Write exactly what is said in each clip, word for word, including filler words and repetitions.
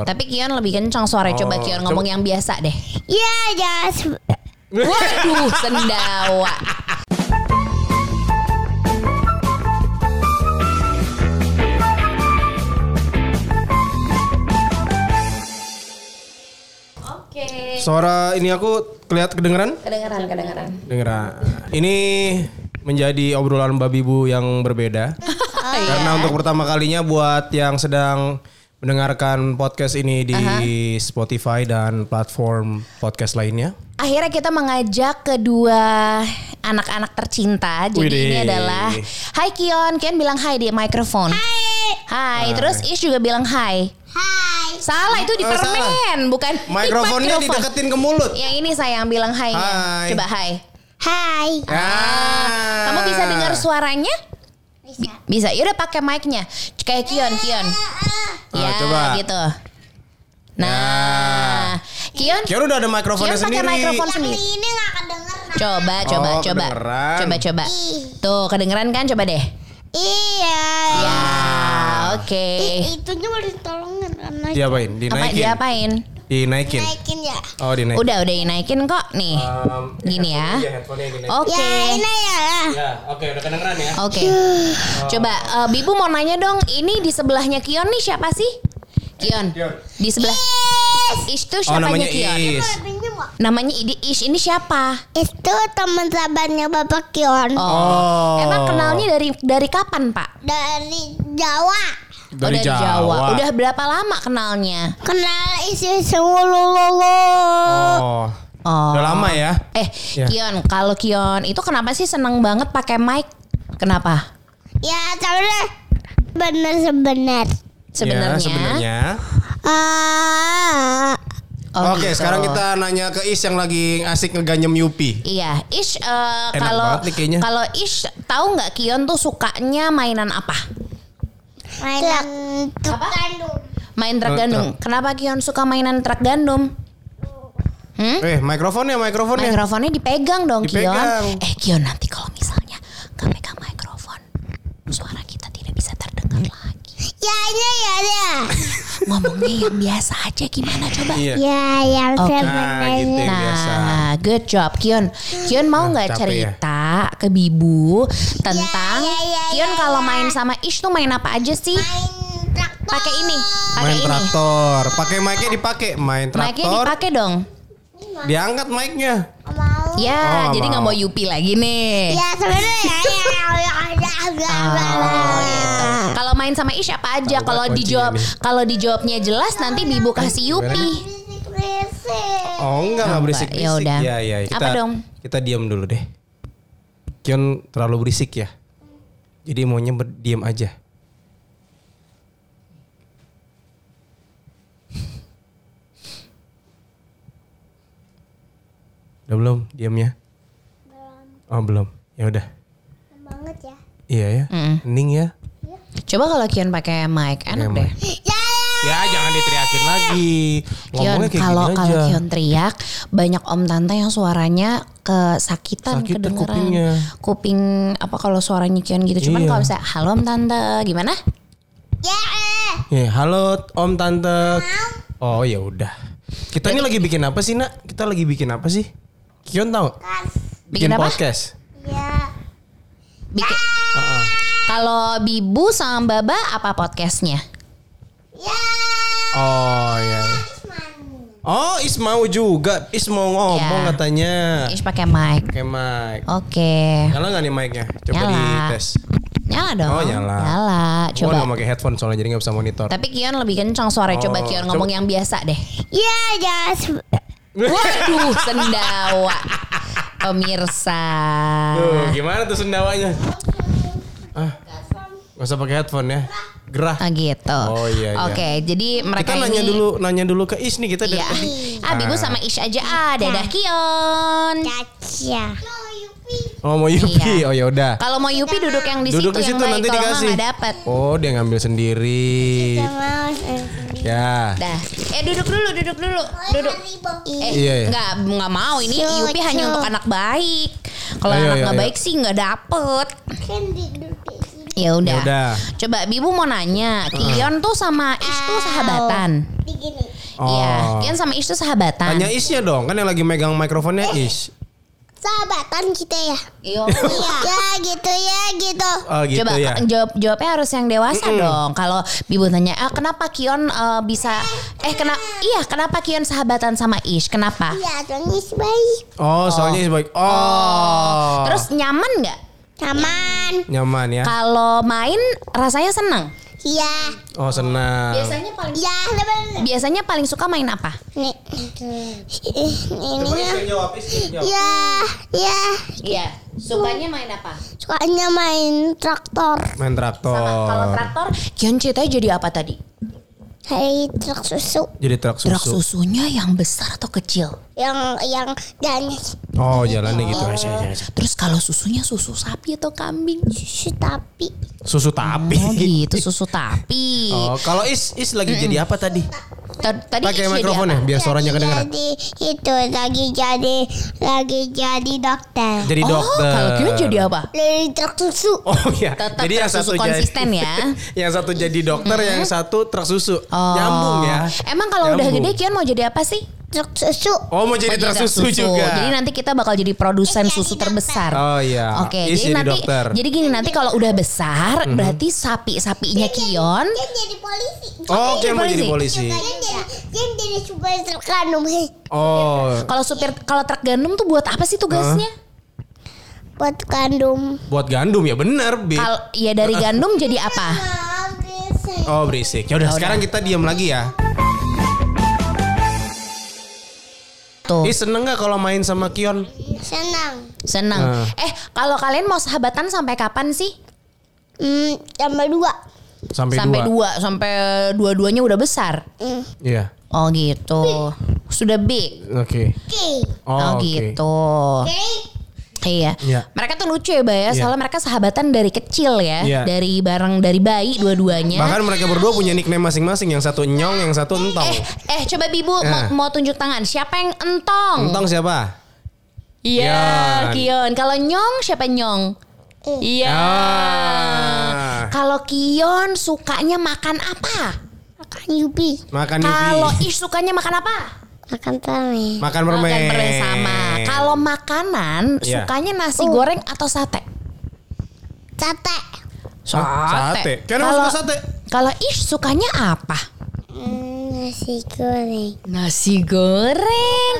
motor. Tapi Kion lebih kencang suara. Oh, coba Kion ngomong coba yang biasa deh. Iya, yeah, yes. Waduh, sendawa. Oke. Suara ini aku kelihatan kedengeran? Kedengeran, kedengeran. Dengeran. Ini menjadi obrolan babi bu yang berbeda. Oh, karena iya, untuk pertama kalinya buat yang sedang mendengarkan podcast ini di uh-huh. Spotify dan platform podcast lainnya. Akhirnya kita mengajak kedua anak-anak tercinta. Jadi Widih. Ini adalah hai Kion, Kion bilang hai di mikrofon. Hai. Hai, terus Ish juga bilang hai. Hai. Salah, itu di oh, permen, bukan mikrofonnya mikrofon. Dideketin ke mulut. Yang ini sayang bilang hai-nya. Hai. Coba hai. Hai. Ah. Ah. Kamu bisa dengar suaranya? Bisa. Bisa. Ya udah pakai mic-nya. Kayak Kion, Kion. Oh, ya, coba gitu. Nah, ya. Kion. Kion udah ada mikrofonnya sendiri. Kion pakai mikrofon sendiri. Yang ini enggak kedengeran. Coba, coba, oh, coba. Kedengeran. Coba, coba. Ih. Tuh, kedengeran kan? Coba deh. Iya. Ya, ah. Oke. Okay. Itu cuma ditolongin karena diapain? Dinaikin. Apa diapain? Dinaikin. Dinaikin ya. Oh, dinaikin. Udah, udah dinaikin kok nih. Um, Gini ya. ya Oke. Okay. Ya, ini ya. Ya, oke, okay, udah kedengeran ya. Oke. Okay. Uh. Coba uh, Bibu mau nanya dong, ini di sebelahnya Kion nih siapa sih? Kion. Kion. Di sebelah Ish itu siapanya oh, Kion? Is. Namanya Ish. Ini siapa? Itu teman sahabatnya Bapak Kion. Oh. oh. Emang kenalnya dari dari kapan, Pak? Dari Jawa. Dari, oh, dari Jawa. Jawa. Udah berapa lama kenalnya? Kenal isi seulululu. Oh. Oh. Udah lama ya? Eh, yeah. Kion, kalau Kion itu kenapa sih seneng banget pakai mic? Kenapa? Ya, sebenarnya bener sebenar. Sebenarnya. Ya, sebenarnya. Uh, oh, Oke, gitu. Sekarang kita nanya ke Ish yang lagi asik ngeganjem Yupi. Iya, Ish kalau uh, kalau Ish tahu nggak Kion tuh sukanya mainan apa? Mainan truk gandum. Main truk gandum. Kenapa Kion suka mainan truk gandum? Hmm? Eh, mikrofonnya, mikrofonnya. Mikrofonnya dipegang dong, dipegang. Kion. Eh, Kion nanti kalau misalnya nggak pegang mikrofon, suara kita tidak bisa terdengar lagi. Ya, ya, ya, ya. Ngomongnya yang biasa aja gimana coba? Ya, yang okay. sebenarnya. Nah, gitu nah, good job, Kion. Kion mau nggak nah, cerita ya. ke Bibu tentang ya, ya, ya, Kion ya, kalau ya. main sama Ish tuh main apa aja sih? Main traktor. Pakai ini, pakai ini. Main traktor. Pakai mic-nya dipakai, main traktor. Mic-nya dipakai dong. Diangkat mic-nya. Mau. Ya, oh, jadi nggak mau Yupi lagi nih. Ya sebenarnya. Oh, kalau main sama Ish apa aja? Kalau dijawab, kalau dijawabnya jelas nanti Bibu kasih Yupi. Oh enggak, enggak berisik-berisik. Ya udah. Ya, ya. Kita, apa dong? Kita diam dulu deh. Kion terlalu berisik ya. Jadi maunya berdiam aja. Udah belum diamnya? Belum. Oh belum. Ya udah. Banget ya. Iya ya. Mm-mm. Hening ya. Coba kalau Kion pakai mic enak deh. Ya jangan diteriakin lagi. Kion kalau kalau Kion teriak banyak om tante yang suaranya kesakitan sakit kedengeran. Kuping apa kalau suaranya Kion gitu. Cuman iya. Kalau misalnya halo om tante gimana? Ya. Yeah, halo om tante. Oh ya udah. Kita ini lagi bikin apa sih nak? Kita lagi bikin apa sih? Kion tahu? Bikin, bikin podcast. Iya. Bikin. Uh-uh. Kalau Bibu sama Baba apa podcastnya? Ya. Oh ya. Oh Is mau juga. Is mau ngomong ya. Katanya. Is pakai mic. Pakai mic. Oke. Okay. Nyala nggak nih mic-nya? Coba nyala. Dites. Nyala dong. Oh nyala. Nyala. Coba. Oh nggak pakai headphone soalnya jadi nggak bisa monitor. Tapi Kion lebih kencang suaranya. Coba oh, Kion ngomong coba. Yang biasa deh. Iya ya. Waduh sendawa. Pemirsa. Tuh gimana tuh sendawanya? Ah, gak usah pakai headphone ya. Gerah. Ah gitu. Oh iya. Oke, okay, iya. Jadi mereka kita nanya ini dulu, nanya dulu ke Ish nih kita dari iya. tadi. Ah, Bibu sama Ish aja ah, dadah Kion. Caca. Oh mau Yupi, iya. Oh ya udah. Kalau mau Yupi duduk yang di situ, duduk yang situ yang nanti dikasih. Dapat. Oh dia ngambil sendiri. Ya. Dah. Eh duduk dulu, duduk dulu, duduk. Eh iya, iya. Nggak nggak mau ini so, Yupi so. hanya untuk anak baik. Kalau anak nggak baik sih nggak dapet. Kan duduk di sini. Ya udah. Coba Bibu mau nanya, Kion tuh sama Ish tuh sahabatan. Iya, oh. Kion sama Ish tuh sahabatan. Tanya Ishnya dong, kan yang lagi megang mikrofonnya Ish. Sahabatan kita ya. Iya. Ya gitu ya gitu. Oh, gitu. Coba ya. jawab jawabnya harus yang dewasa mm-mm. dong. Kalau Bibu tanya, ah, kenapa Kion uh, bisa eh kena iya kenapa Kion sahabatan sama Ish? Kenapa? Iya, soalnya Ish baik. Oh, soalnya Ish baik. Oh. oh. Terus nyaman nggak? Nyaman. Nyaman ya. Kalau main rasanya senang. Iya. Oh senang. Biasanya paling. Ya, biasanya paling suka main apa? Nih. Ini. Ya, ya. Iya. Sukanya main apa? Sukanya main traktor. Main traktor. Sama kalau traktor, Kion ceritanya jadi apa tadi? Jadi truk susu. Jadi truk susu. Truk susunya yang besar atau kecil? Yang yang jalannya. Oh jalannya gitu. Ya. Terus kalau susunya susu sapi atau kambing? Susu sapi. Susu tapi. Oh gitu, susu tapi. Oh, kalau Is Is lagi mm-mm. jadi apa tadi? Tadi pakai mikrofonnya biar suaranya kedengeran. Jadi itu lagi jadi lagi jadi dokter. Jadi oh, dokter. Kalau Kion jadi apa? Jadi truk susu. Oh iya. Tetap jadi yang satu konsisten jadi, ya. Yang satu jadi dokter, mm-hmm. yang satu truk susu. Oh. Nyambung ya. Emang kalau udah gede Kion mau jadi apa sih? Truk susu. Oh mau jadi truk susu, susu juga. Jadi nanti kita bakal jadi produsen jadi susu dokter. Terbesar. Oh iya. Oke. Okay, jadi nanti. Dokter. Jadi gini nanti kalau udah besar mm-hmm. berarti sapi-sapinya Kion. Dia jadi polisi. Oh Kion mau jadi polisi. Dia jadi, dia jadi supir truk gandum. Oh. Kalau supir kalau truk gandum tuh buat apa sih tugasnya? Huh? Buat gandum. Buat gandum ya benar. Kalau ya dari gandum jadi apa? Oh berisik. Ya udah sekarang kita diam lagi ya. Ih seneng gak kalau main sama Kion? Senang. Senang. Nah. Eh kalau kalian mau sahabatan sampai kapan sih? Hmm, sampai dua. Sampai, sampai dua. dua. Sampai dua-duanya udah besar. Iya. Mm. Yeah. Oh gitu. Big. Sudah big. Oke. Okay. Okay. Oh, oh okay. gitu. Okay. Iya. Yeah. Mereka tuh lucu ya Mbak ya. Yeah. Soalnya mereka sahabatan dari kecil ya. Yeah. Dari bareng dari bayi dua-duanya. Bahkan mereka berdua punya nickname masing-masing. Yang satu Nyong, yang satu Entong. Eh, eh coba Bibu yeah. mau, mau tunjuk tangan. Siapa yang Entong? Entong siapa? Iya yeah, Kion. Kalau Nyong siapa Nyong? Iya. Yeah. Ah. Kalau Kion sukanya makan apa? Makan Yupi. Makan Yupi. Kalau Ish sukanya makan apa? Makan permen. Makan permen. Makan permen sama. Kalau makanan yeah. sukanya nasi uh. goreng atau sate? Sate. Sate. Kalau sate. Kalau Ish sukanya apa? Mm, nasi goreng. Nasi goreng.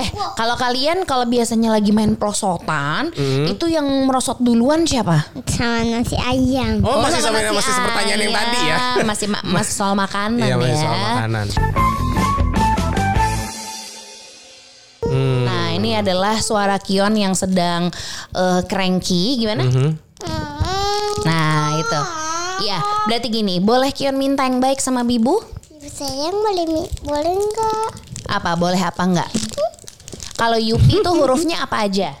Eh, kalau kalian kalau biasanya lagi main prosotan, mm. itu yang merosot duluan siapa? Sama nasi ayam. Oh, oh masih sama nasi masih pertanyaan yang tadi ya. Masih ma- masih soal makanan iya, ya. Masih soal makanan. Hmm. Nah ini adalah suara Kion yang sedang uh, cranky gimana? Mm-hmm. Nah itu. Ya berarti gini, boleh Kion minta yang baik sama Bibu? Sayang boleh boleh enggak? Apa boleh apa enggak? Kalau Yupi tuh hurufnya apa aja?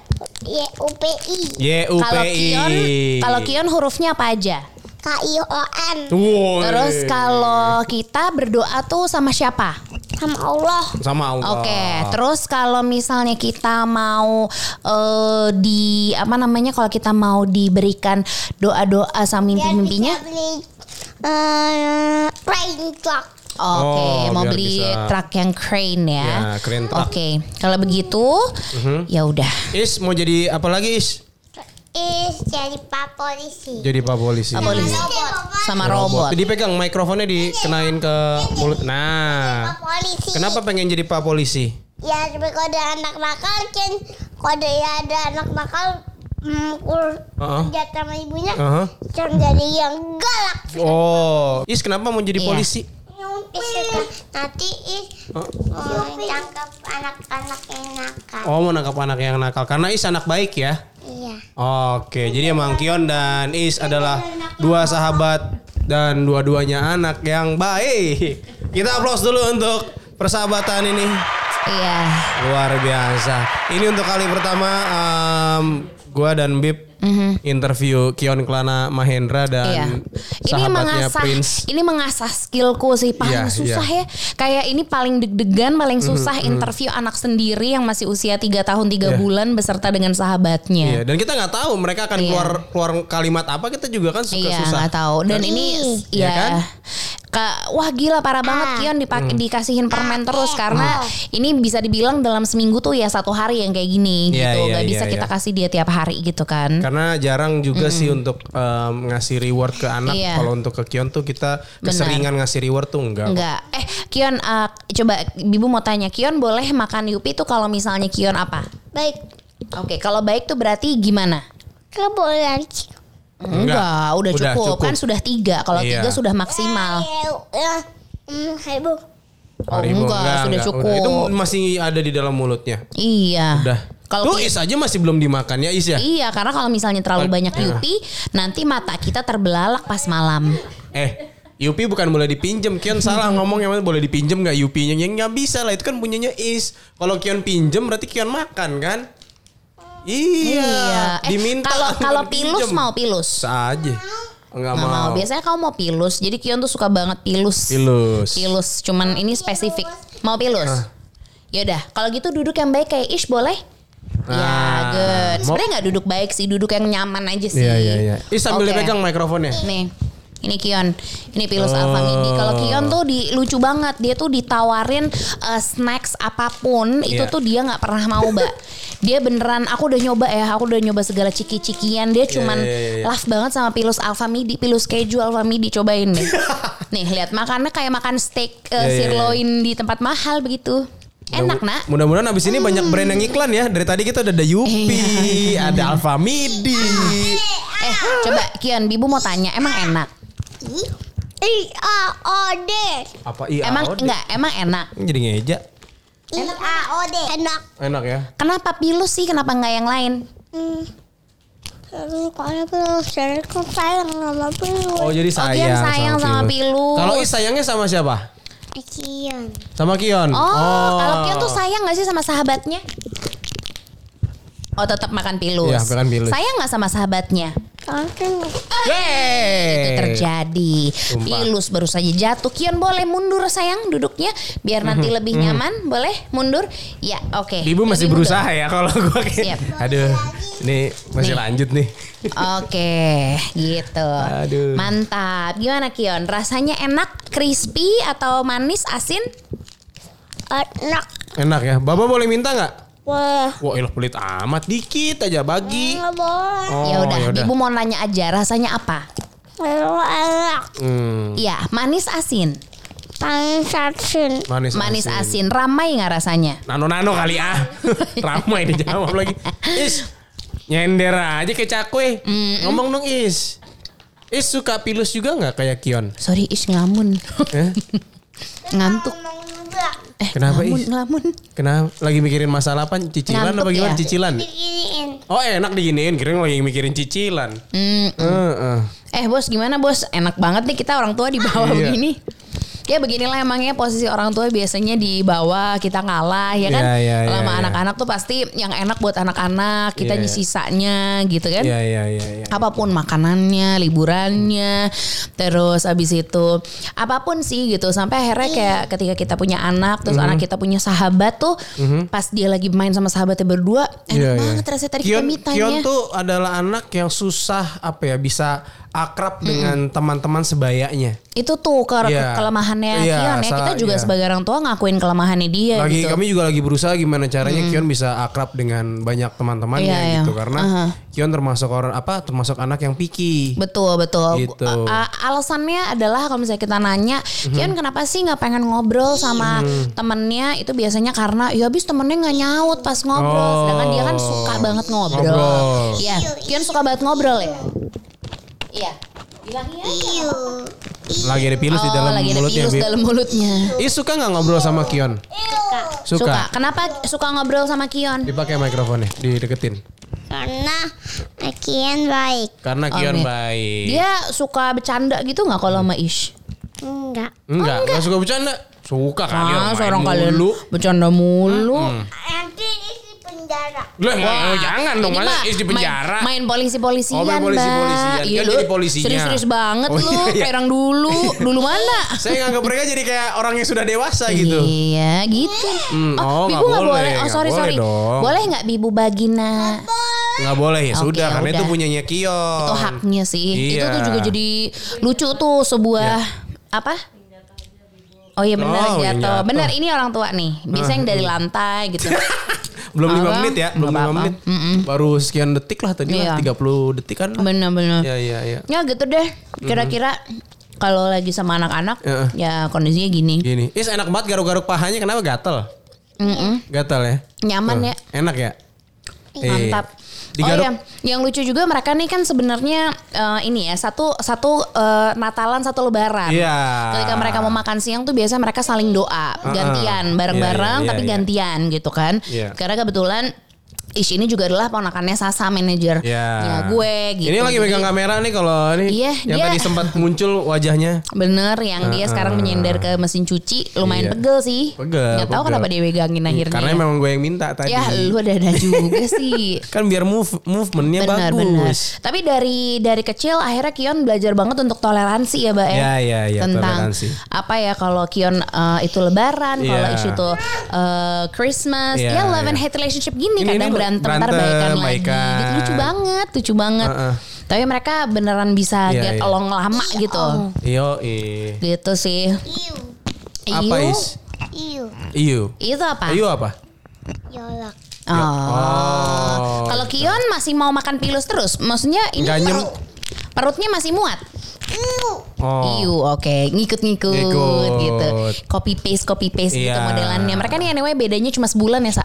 Y U P I. Y U P I. Kalau Kion, kalau Kion hurufnya apa aja? K I O N. Woy. Terus kalau kita berdoa tuh sama siapa? Sama Allah. Sama Allah. Oke, okay. Terus kalau misalnya kita mau uh, di apa namanya kalau kita mau diberikan doa-doa sama mimpi-mimpinya? Biar bisa beli uh, crane truck. Oke, okay. oh, mau beli bisa. Truck yang crane ya. Ya crane truck. Oke, okay. Kalau begitu uh-huh. ya udah. Is mau jadi apa lagi Is? Is jadi pak polisi. Jadi pak polisi. Sama robot. Sama robot. Dipegang mikrofonnya dikenain ke mulut. Nah. Kenapa pengen jadi pak polisi? Ya supaya kalau ada anak nakal kan kalau ada anak nakal mukul uh-huh. jatah sama ibunya uh-huh. kan jadi yang galak. Oh, Is kenapa mau jadi iya. polisi? Nanti Is oh. mau tangkap anak-anak yang nakal. Oh mau nangkap anak yang nakal karena Is anak baik ya. Iya. Oke, jadi emang Kion dan Is adalah dua sahabat dan dua-duanya anak yang baik. Kita aplaus dulu untuk persahabatan ini. Iya. Luar biasa. Ini untuk kali pertama um, gua dan Bib mm-hmm. interview Kion Klana Mahendra dan iya. ini sahabatnya mengasah, Prince. Ini mengasah skillku sih, paling yeah, susah yeah. ya. Kayak ini paling deg-degan, paling susah mm-hmm. interview anak sendiri yang masih usia tiga tahun tiga yeah. bulan beserta dengan sahabatnya. Yeah. Dan kita nggak tahu mereka akan yeah. keluar keluar kalimat apa, kita juga kan suka yeah, susah. Iya nggak tahu. Dan ini ya. ya kan? Ka, wah gila parah banget ah. Kion dipak- hmm. dikasihin permen terus karena oh. ini bisa dibilang dalam seminggu tuh ya satu hari yang kayak gini yeah, gitu yeah, gak yeah, bisa yeah. kita kasih dia tiap hari gitu kan, karena jarang juga mm. sih untuk um, ngasih reward ke anak yeah. kalau untuk ke Kion tuh kita keseringan bener. Ngasih reward tuh enggak enggak eh Kion uh, coba Bibu mau tanya, Kion boleh makan Yupi tuh kalau misalnya Kion apa baik? Oke okay, kalau baik tuh berarti gimana? Kalau boleh Enggak, Enggak udah, udah cukup. cukup kan sudah tiga, kalau iya. tiga sudah maksimal. Haribo, oh, enggak, enggak sudah enggak, cukup. Udah. Itu masih ada di dalam mulutnya. Iya. Udah. Kalau Is aja masih belum dimakan ya Is ya. Iya, karena kalau misalnya terlalu banyak uh, Yupi, nanti mata kita terbelalak pas malam. Eh, Yupi bukan boleh dipinjem. Kion salah ngomong, yang boleh dipinjem nggak Yupinya? Yang nggak bisa lah, itu kan punyanya Is. Kalau Kion pinjem berarti Kion makan kan? Iya, iya. Eh, diminta. Kalau kalau Pilus pinjem. mau Pilus saja. Enggak mau. mau. Biasanya kamu mau Pilus. Jadi Kion tuh suka banget Pilus. Pilus. Pilus. Cuman ini spesifik. Mau Pilus. Ah. Yaudah, kalau gitu duduk yang baik kayak Ish boleh? Ah. Ya, good. Sebenarnya enggak duduk baik sih, duduk yang nyaman aja sih. Iya, iya, iya. Ish sambil okay. pegang mikrofonnya. Nih. Ini Kion, ini Pilus oh. Alphamidi. Kalau Kion tuh di, lucu banget, dia tuh ditawarin uh, snacks apapun, yeah. itu tuh dia nggak pernah mau, Mbak. Dia beneran, aku udah nyoba ya, aku udah nyoba segala ciki-cikian. Dia cuman yeah, yeah, yeah. love banget sama Pilus Alphamidi, Pilus keju Alphamidi, cobain deh. Nih lihat, makannya kayak makan steak uh, yeah, yeah, sirloin yeah. di tempat mahal begitu. Enak nak. Mudah-mudahan abis ini hmm. banyak brand yang iklan ya. Dari tadi kita udah ada Yupi, eh, ada Alphamidi. Eh coba Kion, Bibu mau tanya, emang enak? I A O D Apa I A O D? Emang enggak, emang enak. Jadi ngeja. I A O D Enak. Enak ya. Kenapa Pilus sih? Kenapa enggak yang lain? Hmm. Karena Pilus jadi sayang sama Pilus. Oh, jadi sayang, oh, sayang, sayang sama Pilus. Pilus. Kalau Is sayangnya sama siapa? Kion. Sama Kion. Oh, oh. Kalau Kion tuh sayang enggak sih sama sahabatnya? Oh, tetap makan Pilus. Iya, makan Pilus. Sayang enggak sama sahabatnya? Yeay. Itu terjadi. Sumpah. Pilus baru saja jatuh. Kion boleh mundur sayang duduknya biar nanti mm-hmm. lebih nyaman. Mm-hmm. Boleh mundur? Ya, oke. Okay. Ibu masih lebih berusaha mundur. Ya kalau gua kayak. Aduh. Ini masih nih. lanjut nih. Oke, okay. gitu. Aduh. Mantap. Gimana Kion? Rasanya enak, crispy atau manis, asin? Enak. Enak ya. Baba boleh minta enggak? Wah, wah elah pelit amat, dikit aja bagi. Oh, ya udah, Ibu mau nanya aja, rasanya apa? Enak. Hmm. Iya, manis asin. Manis asin. Manis, manis asin. asin. Ramai nggak rasanya? Nano-nano kali ah. Ramai dijawab lagi. Is, nyender aja kayak cakwe. Mm-mm. Ngomong dong Is. Is suka Pilus juga nggak kayak Kion? Sorry Is ngamun. Eh? Ngantuk. Eh, Kenapa ngelamun, Is? Ngelamun. Kenapa? Lagi mikirin masalah apa? Cicilan Ngantuk apa gimana? Ya? Cicilan? Diginiin. Oh enak diginiin. Kirain lagi mikirin cicilan. Mm. Uh, uh. Eh bos gimana bos? Enak banget nih kita orang tua di bawah iya. begini. Ya beginilah emangnya posisi orang tua biasanya di bawah. Kita ngalah ya kan. Yeah, yeah, lama yeah, anak-anak yeah. tuh pasti yang enak buat anak-anak. Kita yeah. nyisisanya gitu kan. Yeah, yeah, yeah, yeah, apapun makanannya, liburannya. Hmm. Terus abis itu apapun sih gitu. Sampai akhirnya kayak ketika kita punya anak. Terus mm-hmm. anak kita punya sahabat tuh mm-hmm. pas dia lagi main sama sahabatnya berdua enak yeah, banget yeah. rasanya tadi Kion, kita Kion tuh adalah anak yang susah apa ya bisa akrab mm-hmm. dengan teman-teman sebayanya. Itu tuh ke- yeah. kelemahannya yeah, Kion ya. Kita juga yeah. sebagai orang tua ngakuin kelemahannya dia lagi, gitu. Kami juga lagi berusaha gimana caranya mm-hmm. Kion bisa akrab dengan banyak teman-temannya yeah, gitu yeah. karena uh-huh. Kion termasuk orang apa termasuk anak yang picky. Betul betul gitu. A- a- Alasannya adalah kalau misalnya kita nanya mm-hmm. Kion kenapa sih gak pengen ngobrol sama mm-hmm. temennya, itu biasanya karena ya abis temennya gak nyaut pas ngobrol oh. Sedangkan dia kan suka banget ngobrol. Iya Kion suka banget ngobrol ya. Iya bilangnya aja. Lagi ada Pilus oh, di dalam lagi ada mulutnya Pilus dalam mulutnya. Is suka gak ngobrol sama Kion? Suka. suka Suka Kenapa suka ngobrol sama Kion? Dipakai mikrofonnya, dideketin. Karena Kion baik. Karena Kion oh, baik. Dia suka bercanda gitu gak kalau sama Ish? Enggak oh, Enggak, gak suka bercanda. Suka kali ah, main seorang mulu. Kalian bercanda mulu. Nanti hmm. Ish penjara. Loh, wah, jangan dong, masa Ish di penjara. Main, main polisi-polisian, oh, main polisi-polisian. Iya, jadi polisinya. Serius-serius banget oh, lu, iya, iya. perang dulu. Dulu mana? Saya nganggap mereka jadi kayak orang yang sudah dewasa gitu. Iya, gitu. Hmm, oh, oh, Bibu gak boleh. boleh. Oh, sorry, sorry. Boleh, boleh gak Bibu Bagina? Gak boleh ya, okay, sudah. Ya, karena udah. Itu punyanya Kion. Itu haknya sih. Iya. Itu tuh juga jadi lucu tuh sebuah... Ya. Apa? Oh iya benar oh, jatuh. Benar ini orang tua nih. Biasanya yang dari lantai gitu. Belum lima menit ya, belum lima menit. Mm-mm. Baru sekian detik lah tadi iya. lah tiga puluh detik kan. Benar-benar. Ya ya ya. Ya gitu deh. Kira-kira mm-hmm. kalau lagi sama anak-anak uh-uh. ya kondisinya gini. Gini. Is enak banget garuk-garuk pahanya kenapa gatel? Mm-mm. Gatel ya. Nyaman tuh. Ya. Enak ya. Mantap. Eh. Digaruk. Oh iya, yang lucu juga mereka nih kan sebenarnya uh, ini ya satu satu uh, Natalan satu Lebaran. Yeah. Ketika mereka mau makan siang tuh biasa mereka saling doa gantian bareng-bareng yeah, yeah, yeah, tapi yeah. gantian gitu kan. Yeah. Karena kebetulan Ish ini juga adalah ponakannya Sasa manajernya yeah. gue gitu. Ini lagi megang kamera nih kalau ini yeah, yang dia, tadi sempat muncul wajahnya. Bener yang uh, dia sekarang menyender ke mesin cuci lumayan yeah. pegel sih. Pegel. Gak tau kenapa dia megangin akhirnya. Karena memang gue yang minta tadi. Ya lu ada-ada juga sih. Kan biar move movementnya bener, bagus. Bener. Tapi dari dari kecil akhirnya Kion belajar banget untuk toleransi ya Mbak. Ya ya ya. Tentang toleransi. Apa ya kalau Kion uh, itu Lebaran, kalau yeah. Ish itu uh, Christmas, ya yeah, yeah, love yeah. and hate relationship gini ini, kadang. Ini berantem, berantem baikan lagi gitu, lucu banget lucu banget uh, uh. tapi mereka beneran bisa yeah, get yeah. along lama Iy, gitu iyo iyo gitu sih iyo apa is iyo iyo itu apa iyo apa yolak oh, oh. Kalau Kion masih mau makan pilus terus maksudnya ini perut, perutnya masih muat Iu, oh. Iu, oke, okay. ngikut-ngikut Ikut. Gitu copy paste copy paste yeah. gitu modelannya mereka nih anyway bedanya cuma sebulan ya Sa.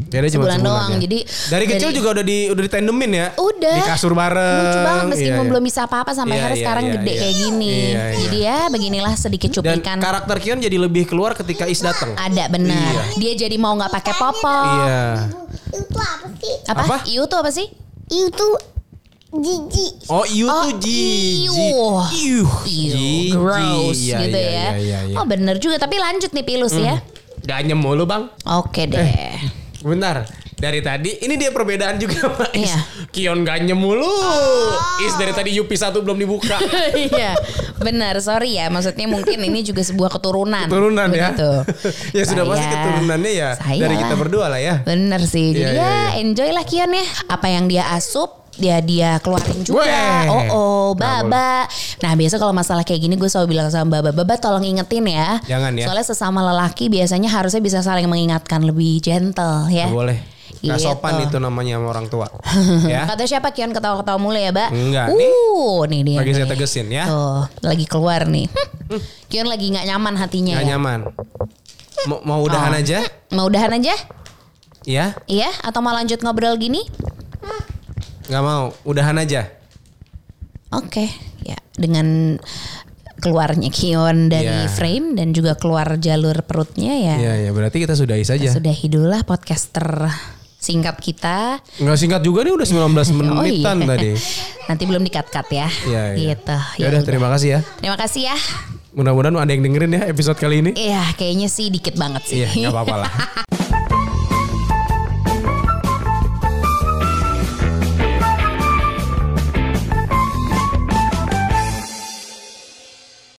Jadi cuma sebulan doang. Ya. Jadi dari kecil dari, juga udah di udah ditendemin ya. Udah. Di kasur bareng. Lucu banget meskipun iya, iya. belum bisa apa-apa sampai iya, akhirnya iya, sekarang iya, gede iya. kayak gini. Iya, iya. Jadi ya beginilah sedikit cuplikan. Dan karakter Kion jadi lebih keluar ketika Is datang. Ada benar. Iya. Dia jadi mau enggak pakai popok. Iya. Itu apa sih? Apa? apa? Iu tuh apa sih? Iu tuh Jiji. Oh, iu oh, tuh jiji. Iu. Iu. Gross iya, gitu iya, ya. Iya, iya, iya. Oh, benar juga tapi lanjut nih Pilus hmm. ya. Gak nyem mulu, Bang. Oke deh. Eh. Bentar, dari tadi ini dia perbedaan juga Pak Is. Iya. Kion ganyem mulu. Oh. Is dari tadi Yupi satu belum dibuka. Iya, benar. Sorry ya, maksudnya mungkin ini juga sebuah keturunan. Keturunan begitu. Ya. Ya sudah saya, pasti keturunannya ya saya. Dari kita berdua lah ya. Benar sih. Jadi ya, ya, ya, ya. Enjoy lah Kion ya. Apa yang dia asup. Dia dia keluarin juga. Weh. Oh oh, Baba. Nah biasa kalau masalah kayak gini gue selalu bilang sama Baba, Baba tolong ingetin ya. Jangan ya. Soalnya sesama lelaki biasanya harusnya bisa saling mengingatkan lebih gentle ya. Gak boleh. Gak gitu. Sopan itu namanya sama orang tua. Ya. Kata siapa Kion ketawa-ketawa mulu ya, Ba? Enggak. Uh, nih, nih dia. Lagi saya tegesin ya. Tuh, lagi keluar nih. Hmm. Kion lagi gak nyaman hatinya. Gak ya? nyaman. Mau, mau udahan oh. aja? Mau udahan aja? Iya. Iya, atau mau lanjut ngobrol gini? Gak mau, udahan aja. Oke, okay. ya dengan keluarnya Kion dari yeah. frame dan juga keluar jalur perutnya ya. Iya, yeah, yeah. berarti kita sudahi saja. Sudahi dulu lah podcaster singkat kita. Gak singkat juga nih udah sembilan belas menitan oh, iya. tadi. Nanti belum di-cut-cut ya. Iya, yeah, yeah. gitu. Ya udah, terima kasih ya. Terima kasih ya. Mudah-mudahan ada yang dengerin ya episode kali ini. Iya, yeah, kayaknya sih dikit banget sih. Iya, yeah, gak apa-apa lah.